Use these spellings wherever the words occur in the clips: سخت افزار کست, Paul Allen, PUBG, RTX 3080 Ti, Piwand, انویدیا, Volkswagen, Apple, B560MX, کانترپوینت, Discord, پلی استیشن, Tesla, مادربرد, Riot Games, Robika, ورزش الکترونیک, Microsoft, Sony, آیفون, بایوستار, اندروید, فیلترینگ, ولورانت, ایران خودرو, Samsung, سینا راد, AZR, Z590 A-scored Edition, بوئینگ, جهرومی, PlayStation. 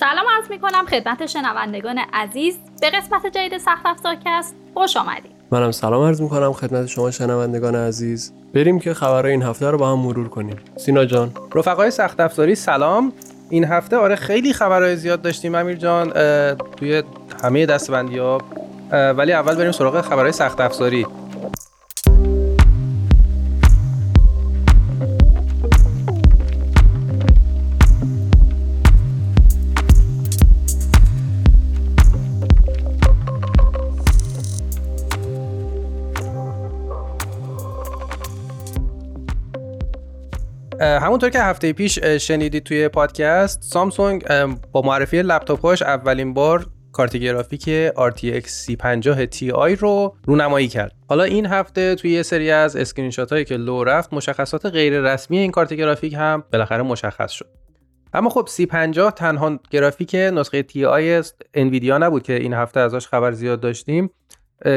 سلام عرض میکنم خدمت شنوندگان عزیز به قسمت جدید سخت افزارکست خوش آمدید. منم سلام عرض میکنم خدمت شما شنوندگان عزیز. بریم که خبرهای این هفته رو با هم مرور کنیم. سینا جان. رفقای سخت افزاری سلام. این هفته خیلی خبرهای زیاد داشتیم امیر جان توی همه دستبندی‌ها، ولی اول بریم سراغ خبرهای سخت افزاری. همونطور که هفته پیش شنیدید توی پادکست، سامسونگ با معرفی لپتاپ‌هاش اولین بار کارت گرافیک RTX 3050 Ti رو رونمایی کرد. حالا این هفته توی یه سری از اسکرین شات‌هایی که لو رفت، مشخصات غیر رسمی این کارت گرافیک هم بالاخره مشخص شد. اما خب 3050 تنها گرافیک نسخه Ti انویدیا نبود که این هفته ازش خبر زیاد داشتیم.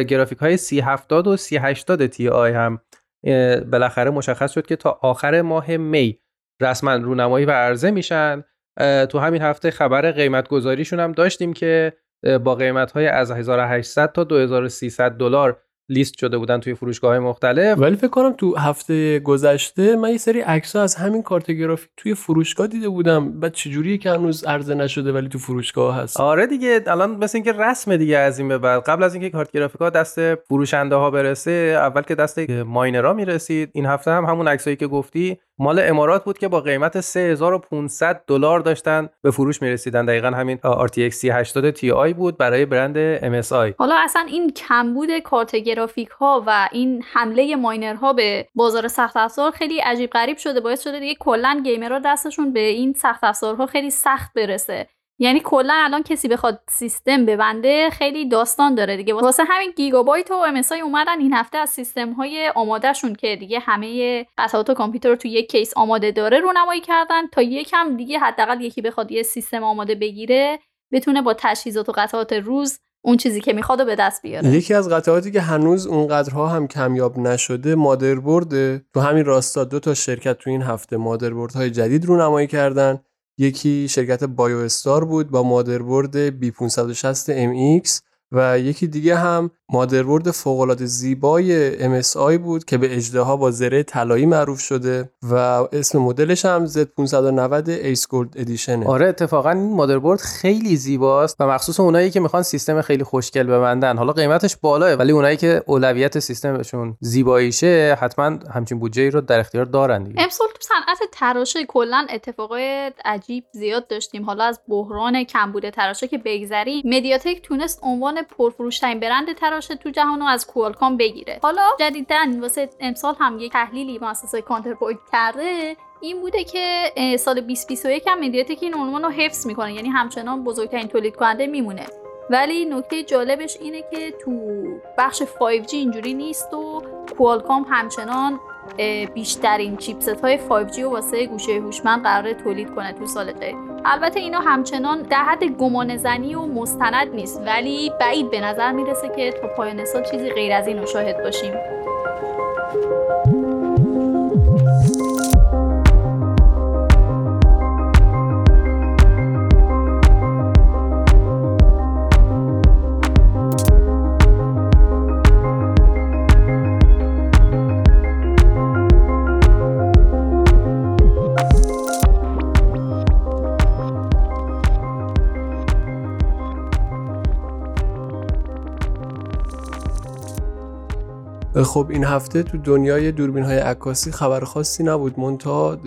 گرافیک‌های 3070 و 3080 Ti هم بالاخره مشخص شد که تا آخر ماه می رسما رونمایی و عرضه میشن. تو همین هفته خبر قیمت گذاریشون هم داشتیم که با قیمت‌های از 1800 تا 2300 دلار لیست شده بودن توی فروشگاه‌های مختلف. ولی فکر کنم تو هفته گذشته من یه سری عکس‌ها از همین کارت گرافیک توی فروشگاه دیده بودم. بعد چجوریه که هنوز عرضه نشده ولی تو فروشگاه هست؟ آره دیگه، الان مثل اینکه رسمه دیگه. از این به بعد، قبل از اینکه کارت گرافیک‌ها دست فروشنده‌ها برسه، اول که دست ماینرها میرسید. این هفته هم همون عکسایی که گفتی مال امارات بود که با قیمت 3500 دلار داشتن به فروش میرسیدن. دقیقاً همین RTX 3080 Ti بود برای برند MSI. حالا اصلاً این کمبود کارت گرافیک‌ها و این حمله ماینرها به بازار سخت افزار خیلی عجیب غریب شده، باعث شده دیگه کلاً گیمرها دستشون به این سخت افزارها خیلی سخت برسه. یعنی کلا الان کسی بخواد سیستم ببنده خیلی داستان داره دیگه. واسه همین گیگابایت و MSI اومدن این هفته از سیستم‌های آمادهشون که دیگه همه قطعات و کامپیوتر تو یک کیس آماده داره رونمایی کردن تا یکم دیگه حداقل یکی بخواد یه سیستم آماده بگیره بتونه با تجهیزات و قطعات روز اون چیزی که میخواد به دست بیاره. یکی از قطعاتی که هنوز اونقدرها هم کمیاب نشده مادربرده. تو همین راستا دو تا شرکت تو این هفته مادربردهای جدید رونمایی کردن. یکی شرکت بایوستار بود با مادربرد B560MX و یکی دیگه هم مادربرد فوق‌العاده زیبای MSI بود که به اژدها با زره طلایی معروف شده و اسم مدلش هم Z590 A-scored Edition. آره اتفاقا این مادربرد خیلی زیباست و مخصوص اونایی که میخوان سیستم خیلی خوشگل ببندن. حالا قیمتش بالاه، ولی اونایی که اولویت سیستمشون زیباییشه حتما همچین بودجه‌ای رو در اختیار دارن دیگه. امسال تو صنعت تراشه کلا اتفاقای عجیب زیاد داشتیم. حالا از بحران کمبود تراشه که بگذریم، مدیاتک تونست عنوان پرفروش‌ترین برند تراشه تو جهان رو از کوالکام بگیره. حالا جدیدن واسه امسال هم یک تحلیلی مؤسسه کانترپوینت کرده این بوده که سال 2021 هم مدیاتک این عنوان رو حفظ میکنه، یعنی همچنان بزرگترین تولید کننده میمونه. ولی نکته جالبش اینه که تو بخش 5G اینجوری نیست و کوالکام همچنان بیشترین چیپست های 5G رو واسه گوشه هوشمند قراره تولید کنه تو سال جدید. البته اینا همچنان در حد گمان زنی و مستند نیست، ولی بعید به نظر میرسه که تا پایان سال چیزی غیر از این رو شاهد باشیم. خب این هفته تو دنیای دوربین‌های عکاسی خبر خاصی نبود، منتها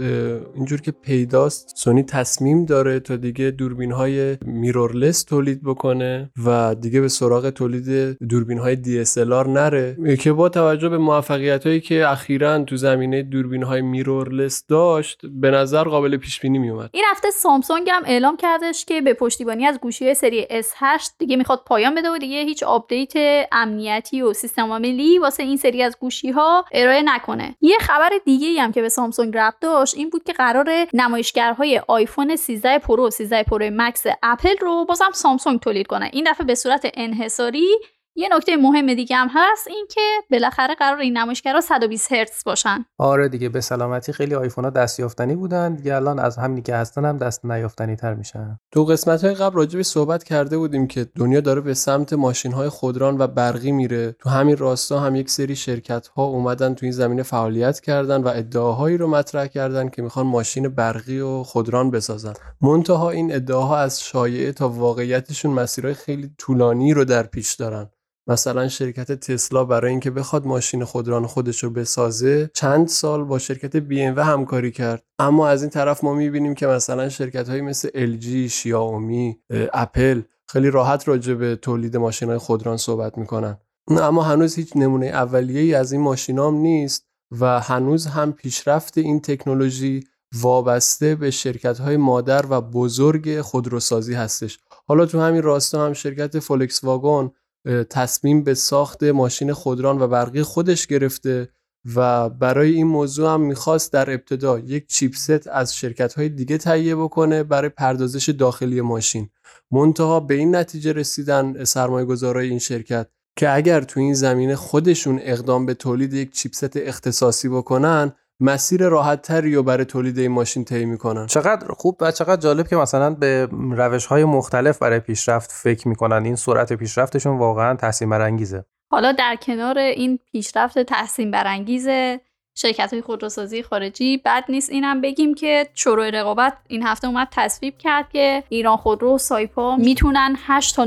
اینجور که پیداست سونی تصمیم داره تا دیگه دوربین‌های میرورلس تولید بکنه و دیگه به سراغ تولید دوربین‌های DSLR نره، که با توجه به موفقیتایی که اخیراً تو زمینه دوربین‌های میرورلس داشت به نظر قابل پیش‌بینی میومد. این هفته سامسونگ هم اعلام کردش که به پشتیبانی از گوشی سری S8 دیگه میخواد پایان بده و دیگه هیچ آپدیت امنیتی و سیستم عاملی واسه این سری از گوشی‌ها ارائه نکنه. یه خبر دیگه‌ای هم که به سامسونگ ربط داشت این بود که قراره نمایشگرهای آیفون 13 پرو و 13 پرو مکس اپل رو بازم سامسونگ تولید کنه. این دفعه به صورت انحصاری یه نکته مهم دیگه هم هست این که بالاخره قرار این نمایشگرها 120 هرتز باشن. آره دیگه به سلامتی خیلی آیفونا دستیافتنی بودن، دیگه الان از همینی که هستن هم دست نیافتنی تر میشن. تو قسمت‌های قبل راجع به صحبت کرده بودیم که دنیا داره به سمت ماشین‌های خودران و برقی میره. تو همین راستا هم یک سری شرکت‌ها اومدن تو این زمینه فعالیت کردن و ادعاهایی رو مطرح کردن که میخوان ماشین برقی و خودران بسازن. منتها این ادعاها از شایعه تا واقعیتشون مسیرهای خیلی طولانی رو در پیش دارن. مثلا شرکت تسلا برای اینکه بخواد ماشین خودران خودش رو بسازه چند سال با شرکت BMW همکاری کرد، اما از این طرف ما میبینیم که مثلا شرکت‌هایی مثل LG، شیائومی، اپل خیلی راحت راجع به تولید ماشین‌های خودران صحبت میکنن، اما هنوز هیچ نمونه اولیه‌ای از این ماشینام نیست و هنوز هم پیشرفت این تکنولوژی وابسته به شرکت‌های مادر و بزرگ خودروسازی هستش. حالا تو همین راستا هم شرکت فولکس واگن تصمیم به ساخت ماشین خودران و برقی خودش گرفته و برای این موضوع هم میخواست در ابتدا یک چیپست از شرکت‌های دیگه تهیه بکنه برای پردازش داخلی ماشین. منتها به این نتیجه رسیدن سرمایه‌گذارای این شرکت که اگر تو این زمینه خودشون اقدام به تولید یک چیپست اختصاصی بکنن مسیر راحت‌تری رو برای تولید این ماشین طی می‌کنن. چقدر خوب و چقدر جالب که مثلا به روش‌های مختلف برای پیشرفت فکر می‌کنن. این سرعت پیشرفتشون واقعاً تحسین برانگیزه. حالا در کنار این پیشرفت تحسین برانگیز شرکت‌های خودروسازی خارجی بد نیست اینم بگیم که شورای رقابت این هفته اومد تصویب کرد که ایران خودرو و سایپا میتونن 8 تا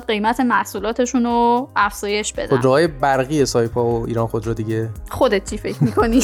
9% قیمت محصولاتشون رو افزایش بدن. خودروهای برقی سایپا و ایران خودرو دیگه. خودت چی فکر می‌کنی؟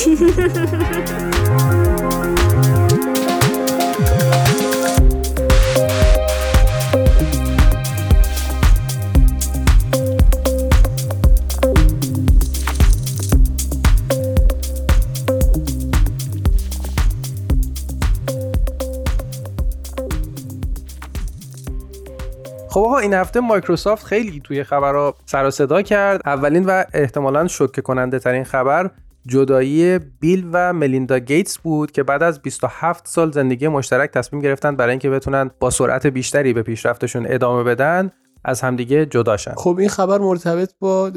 خب آقا این هفته مایکروسافت خیلی توی خبرها سر و صدا کرد. اولین و احتمالاً شوکه کننده ترین خبر جدایی بیل و ملیندا گیتس بود که بعد از 27 سال زندگی مشترک تصمیم گرفتن برای اینکه بتونن با سرعت بیشتری به پیشرفتشون ادامه بدن از همدیگه جدا شدن. خب این خبر مرتبط با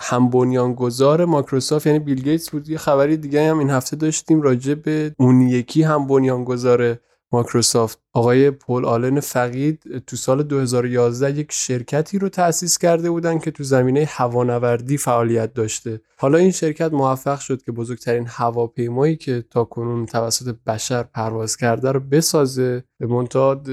هم بنیانگذار مایکروسافت یعنی بیل گیتس بود. یه خبری دیگه هم این هفته داشتیم راجع به اون یکی هم بنیانگذار مایکروسافت آقای پول آلن فقید. تو سال 2011 یک شرکتی رو تأسیس کرده بودن که تو زمینه هوانوردی فعالیت داشته. حالا این شرکت موفق شد که بزرگترین هواپیمایی که تاکنون توسط بشر پرواز کرده رو بسازه. به منتاد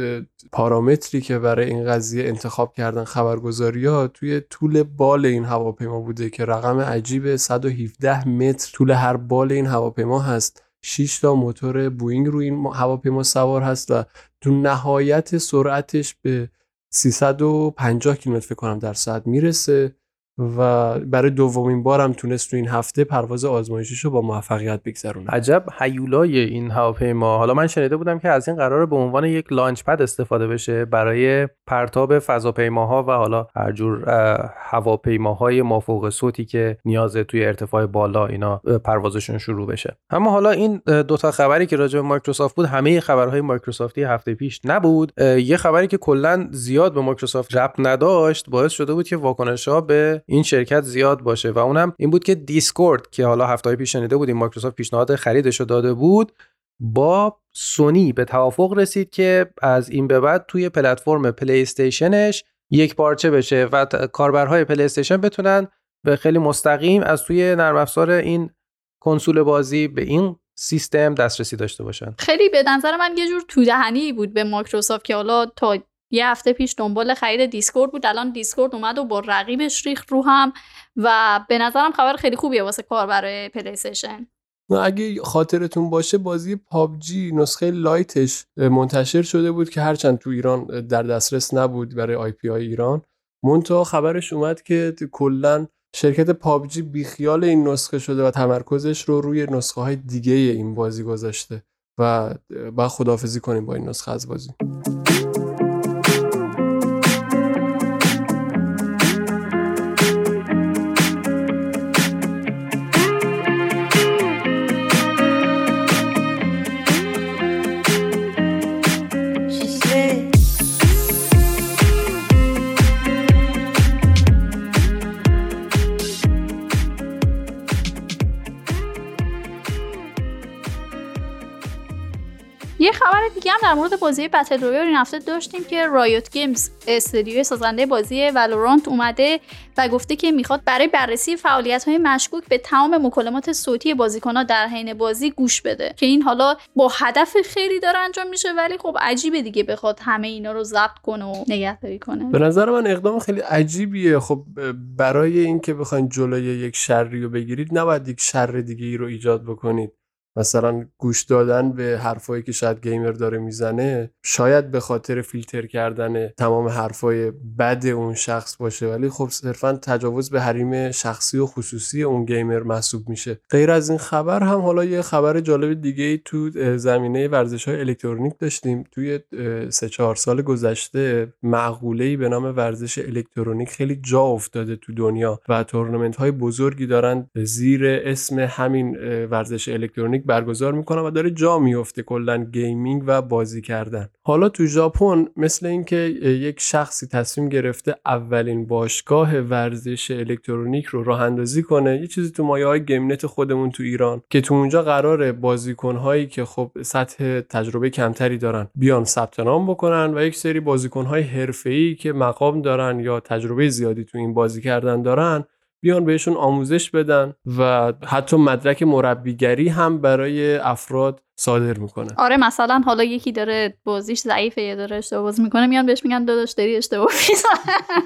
پارامتری که برای این قضیه انتخاب کردن خبرگزاری‌ها توی طول بال این هواپیما بوده که رقم عجیب 117 متر طول هر بال این هواپیما هست. 6 تا موتور بوئینگ روی این هواپیما سوار هست و تو نهایت سرعتش به 350 کیلومتر فکر کنم در ساعت میرسه و برای دومین بار هم تونست تو این هفته پرواز آزمایشیشو با موفقیت بگذرونه. عجب هیولای این هواپیما. حالا من شنیده بودم که از این قراره به عنوان یک لانچ پد استفاده بشه برای پرتاب فضاپیماها و حالا هر جور هواپیماهای مافوق صوتی که نیازه توی ارتفاع بالا اینا پروازشون شروع بشه. اما حالا این دوتا خبری که راجع به مایکروسافت بود همه خبرهای مایکروسافتی هفته پیش نبود. یه خبری که کلا زیاد به مایکروسافت ربط نداشت باعث شده بود که واکنش‌ها به این شرکت زیاد باشه و اونم این بود که دیسکورد که حالا هفته‌های پیش شنیده بودیم مایکروسافت پیشنهاد خریدش رو داده بود با سونی به توافق رسید که از این به بعد توی پلتفرم پلی استیشنش یک پارچه بشه و کاربرهای پلی استیشن بتونن به خیلی مستقیم از توی نرم افزار این کنسول بازی به این سیستم دسترسی داشته باشن. خیلی به نظر من یه جور تو دهنی بود به مایکروسافت که حالا تا یه هفته پیش دنبال خرید دیسکورد بود، الان دیسکورد اومد و با رقیبش ریخت رو هم و به نظرم خبر خیلی خوبیه واسه کار برای پلی استیشن. اگه خاطرتون باشه بازی پابجی نسخه لایتش منتشر شده بود که هرچند تو ایران در دسترس نبود برای آی پی آی ایران، منتها خبرش اومد که کلا شرکت پابجی بیخیال این نسخه شده و تمرکزش رو روی نسخه های دیگه این بازی گذاشته و بعد خداحافظی کنیم با این نسخه از بازی. یه خبر دیگه هم در مورد بازی بتل رویال این هفته داشتیم که رایوت گیمز، استودیوی سازنده بازی ولورانت، اومده و گفته که میخواد برای بررسی فعالیت‌های مشکوک به تمام مکالمات صوتی بازیکن‌ها در حین بازی گوش بده، که این حالا با هدف خیری داره انجام میشه، ولی خب عجیبه دیگه بخواد همه اینا رو ضبط کنه و نگهداری کنه. به نظر من اقدام خیلی عجیبیه. خب برای اینکه بخواید جلوی یک شری رو بگیرید، نباید یک شر دیگه‌ای رو ایجاد بکنید. مثلا گوش دادن به حرفایی که شاید گیمر داره میزنه، شاید به خاطر فیلتر کردن تمام حرفای بد اون شخص باشه، ولی خب صرفا تجاوز به حریم شخصی و خصوصی اون گیمر محسوب میشه. غیر از این خبر هم حالا یه خبر جالب دیگه تو زمینه ورزش‌های الکترونیک داشتیم. توی 3-4 سال گذشته مقوله‌ای به نام ورزش الکترونیک خیلی جا افتاده تو دنیا و تورنمنت‌های بزرگی دارن زیر اسم همین ورزش الکترونیک برگزار میکنن و داره جا میفته کلا گیمینگ و بازی کردن. حالا تو ژاپن مثل اینکه یک شخصی تصمیم گرفته اولین باشگاه ورزش الکترونیک رو راه اندازی کنه، یه چیزی تو مایه‌های گیمنت خودمون تو ایران، که تو اونجا قراره بازیکن‌هایی که خب سطح تجربه کمتری دارن بیان ثبت نام بکنن و یک سری بازیکن‌های حرفه‌ای که مقام دارن یا تجربه زیادی تو این بازی کردن دارن بیان بهشون آموزش بدن و حتی مدرک مربیگری هم برای افراد صادر میکنه. آره مثلا حالا یکی داره بازیش ضعیفه، یه داره اشتباه بازی میکنه، میان بهش میگن داداش داری اشتباه میزنی.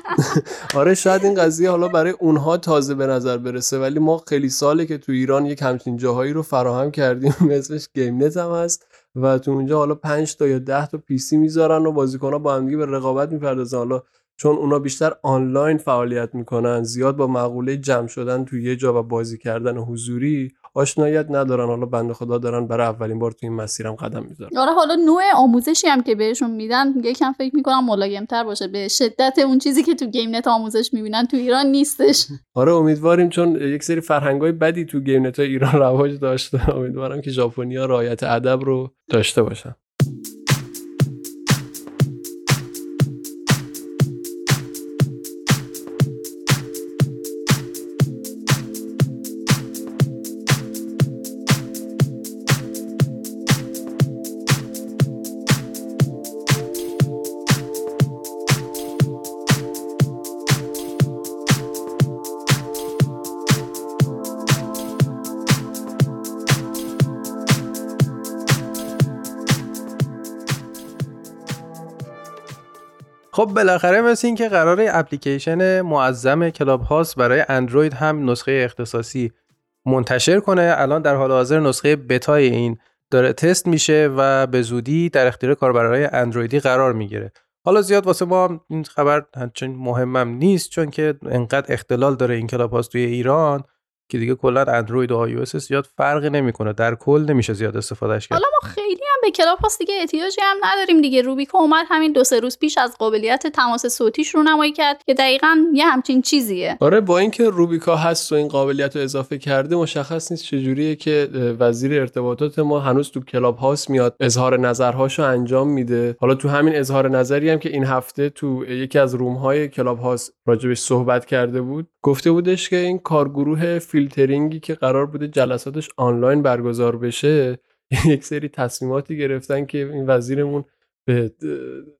آره شاید این قضیه حالا برای اونها تازه به نظر برسه، ولی ما خیلی ساله که تو ایران یک همچین جاهایی رو فراهم کردیم. اسمش گیم نت هم هست و تو اونجا حالا 5 تا یا 10 تا پی سی میذارن و بازیکن‌ها با هم دیگه به رقابت میپردازن. حالا چون اونا بیشتر آنلاین فعالیت میکنن، زیاد با مقوله جمع شدن تو یه جا و بازی کردن حضوری آشناییت ندارن. حالا بنده خدا دارن برای اولین بار تو این مسیرم قدم میذارن. آره حالا نوع آموزشی هم که بهشون میدن یکم فکر میکنم ملایم‌تر باشه، به شدت اون چیزی که تو گیم نت آموزش میبینن تو ایران نیستش. آره امیدواریم، چون یک سری فرهنگای بدی تو گیم نت ایران رواج داشته، امیدوارم که ژاپنیا رعایت ادب رو داشته باشن. خب بالاخره مثل این که قراره اپلیکیشن معظم کلاب هاوس برای اندروید هم نسخه اختصاصی منتشر کنه. الان در حال حاضر نسخه بتای این داره تست میشه و به زودی در اختیار کاربرهای اندرویدی قرار میگیره. حالا زیاد واسه ما این خبر چون مهمم نیست، چون که انقدر اختلال داره این کلاب هاوس توی ایران که دیگه کلا اندروید و آی او اس زیاد فرقی نمیکنه، در کل نمیشه زیاد استفادهش کرد. حالا ما خیلی هم به کلاب هاوس دیگه احتیاجی هم نداریم دیگه. روبیکا اومد همین 2-3 روز پیش از قابلیت تماس صوتیش رو نمایی کرد که دقیقاً یه همچین چیزیه. آره با اینکه روبیکا هست و این قابلیت رو اضافه کرده، مشخص نیست چجوریه که وزیر ارتباطات ما هنوز تو کلاب هاوس میاد اظهار نظرهاشو انجام میده. حالا تو همین اظهار نظری هم که این هفته تو یکی از روم‌های کلاب هاوس راجبش صحبت کرده بود، گفته بودش که این کارگروه فیلترینگی که قرار بوده جلساتش آنلاین برگزار بشه یک سری تصمیماتی گرفتن که این وزیرمون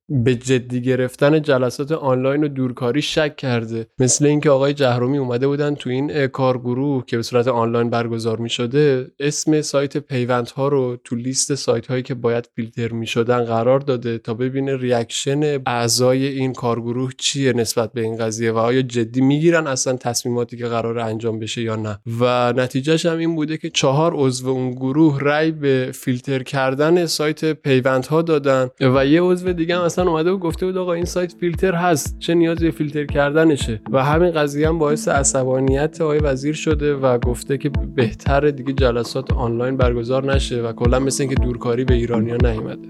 به جدی گرفتن جلسات آنلاین و دورکاری شک کرده. مثل اینکه آقای جهرومی اومده بودن تو این کارگروه که به صورت آنلاین برگزار می شده، اسم سایت پیوند ها رو تو لیست سایت هایی که باید فیلتر می شدن قرار داده تا ببینه ریاکشن اعضای این کارگروه چیه نسبت به این قضیه و آیا جدی می گیرن اصلا تصمیماتی که قراره انجام بشه یا نه. و نتیجهش هم این بوده که 4 عضو اون گروه رأی به فیلتر کردن سایت پیوند ها دادن و یه عضو دیگه هم اومده و گفته بود آقا این سایت فیلتر هست، چه نیازی به فیلتر کردنشه. و همین قضیه هم باعث عصبانیت آقای وزیر شده و گفته که بهتره دیگه جلسات آنلاین برگزار نشه و کلا مثل اینکه دورکاری به ایرانیا نیامده.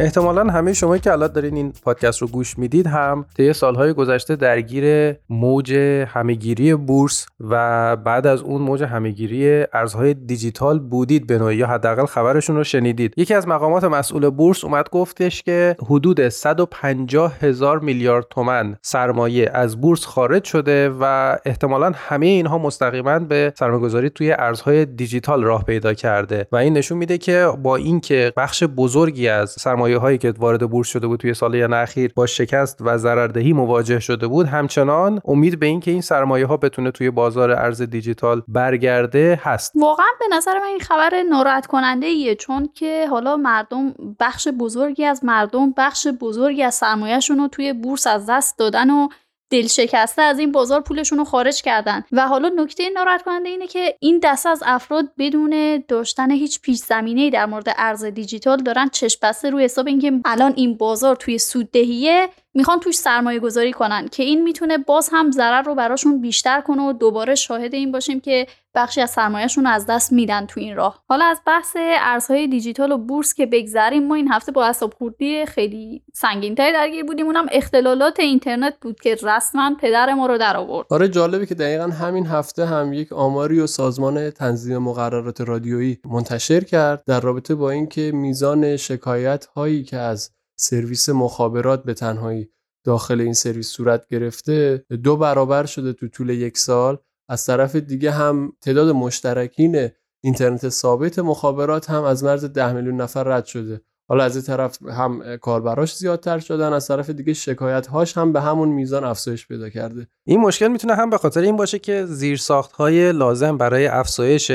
احتمالاً همه شما که الان دارین این پادکست رو گوش میدید هم طی سالهای گذشته درگیر موج همه‌گیری بورس و بعد از اون موج همه‌گیری ارزهای دیجیتال بودید به نوعی، یا حداقل خبرشون رو شنیدید. یکی از مقامات مسئول بورس اومد گفتش که حدود 150,000 میلیارد تومان سرمایه از بورس خارج شده و احتمالاً همه اینها مستقیما به سرمایه‌گذاری توی ارزهای دیجیتال راه پیدا کرده و این نشون میده که با اینکه بخش بزرگی از سرمایه‌هایی که وارد بورس شده بود توی سال‌های اخیر با شکست و ضرردهی مواجه شده بود، همچنان امید به اینکه این سرمایه‌ها بتونه توی بازار ارز دیجیتال برگرده هست. واقعا به نظر من این خبر ناراحت کننده ایه، چون که حالا مردم، بخش بزرگی از مردم بخش بزرگی از سرمایه‌شون رو توی بورس از دست دادن و دل شکسته از این بازار پولشون رو خارج کردن و حالا نکته ناراحت کننده اینه که این دسته از افراد بدون داشتن هیچ پیش زمینه‌ای در مورد ارز دیجیتال دارن چشم بسته روی حساب اینکه الان این بازار توی سوددهیه میخوان توش سرمایه گذاری کنن که این میتونه باز هم ضرر رو براشون بیشتر کنه و دوباره شاهد این باشیم که بخشی از سرمایه‌شون از دست میدن تو این راه. حالا از بحث ارزهای دیجیتال و بورس که بگذریم، ما این هفته با اعصاب‌خردی خیلی سنگین‌تری درگیر بودیم، اونم اختلالات اینترنت بود که رسما پدر ما رو در آورد. آره جالبه که دقیقاً همین هفته هم یک آماری و سازمان تنظیم مقررات رادیویی منتشر کرد در رابطه با اینکه میزان شکایت‌هایی که از سرویس مخابرات به تنهایی داخل این سرویس صورت گرفته 2 برابر شده تو طول 1 سال. از طرف دیگه هم تعداد مشترکین اینترنت ثابت مخابرات هم از مرز 10 میلیون نفر رد شده. حالا از این طرف هم کاربراش زیادتر شدن، از طرف دیگه شکایت‌هاش هم به همون میزان افزایش پیدا کرده. این مشکل میتونه هم به خاطر این باشه که زیرساخت‌های لازم برای افزایش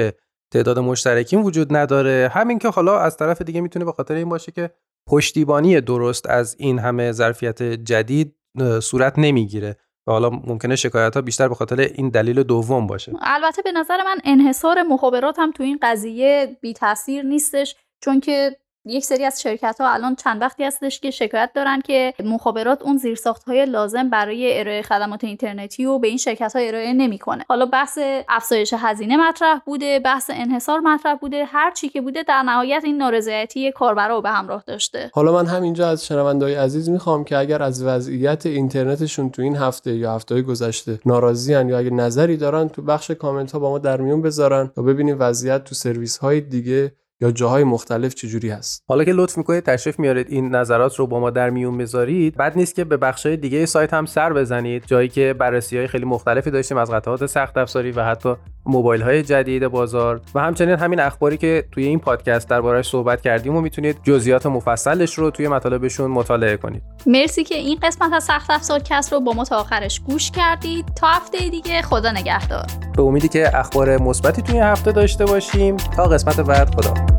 تعداد مشترکین وجود نداره، همین که حالا از طرف دیگه میتونه به خاطر این باشه که پشتیبانی درست از این همه ظرفیت جدید صورت نمیگیره و حالا ممکنه شکایت‌ها بیشتر به خاطر این دلیل دوم باشه. البته به نظر من انحصار مخابرات هم تو این قضیه بی تاثیر نیستش، چون که یک سری از شرکت‌ها الان چند وقتی هستش که شکایت دارن که مخابرات اون زیرساخت‌های لازم برای ارائه خدمات اینترنتی رو به این شرکت‌ها ارائه نمی‌کنه. حالا بحث افزایش هزینه مطرح بوده، بحث انحصار مطرح بوده، هر چی که بوده در نهایت این نارضایتی کاربرا رو به همراه داشته. حالا من همینجا از شنونده‌های عزیز می‌خوام که اگر از وضعیت اینترنتشون تو این هفته یا هفته‌های گذشته ناراضی‌ان یا اگه نظری دارن تو بخش کامنت‌ها با ما در میون بذارن تا ببینیم وضعیت تو سرویس‌های دیگه یا جاهای مختلف چجوری هست. حالا که لطف میکنید تشریف میارید این نظرات رو با ما در میون بذارید، بد نیست که به بخشای دیگه سایت هم سر بزنید، جایی که بررسی‌های خیلی مختلفی داشتیم از قطعات سخت افزاری و حتی موبایل‌های جدید بازار و همچنین همین اخباری که توی این پادکست درباره‌اش صحبت کردیم و میتونید جزئیات مفصلش رو توی مطالبشون مطالعه کنید. مرسی که این قسمت از سخت افزارکست رو با ما تا آخرش گوش کردید. تا هفته دیگه خدا نگهدار. به امیدی که اخبار مثبتی توی هفته داشته باشیم. تا قسمت بعد، خدا.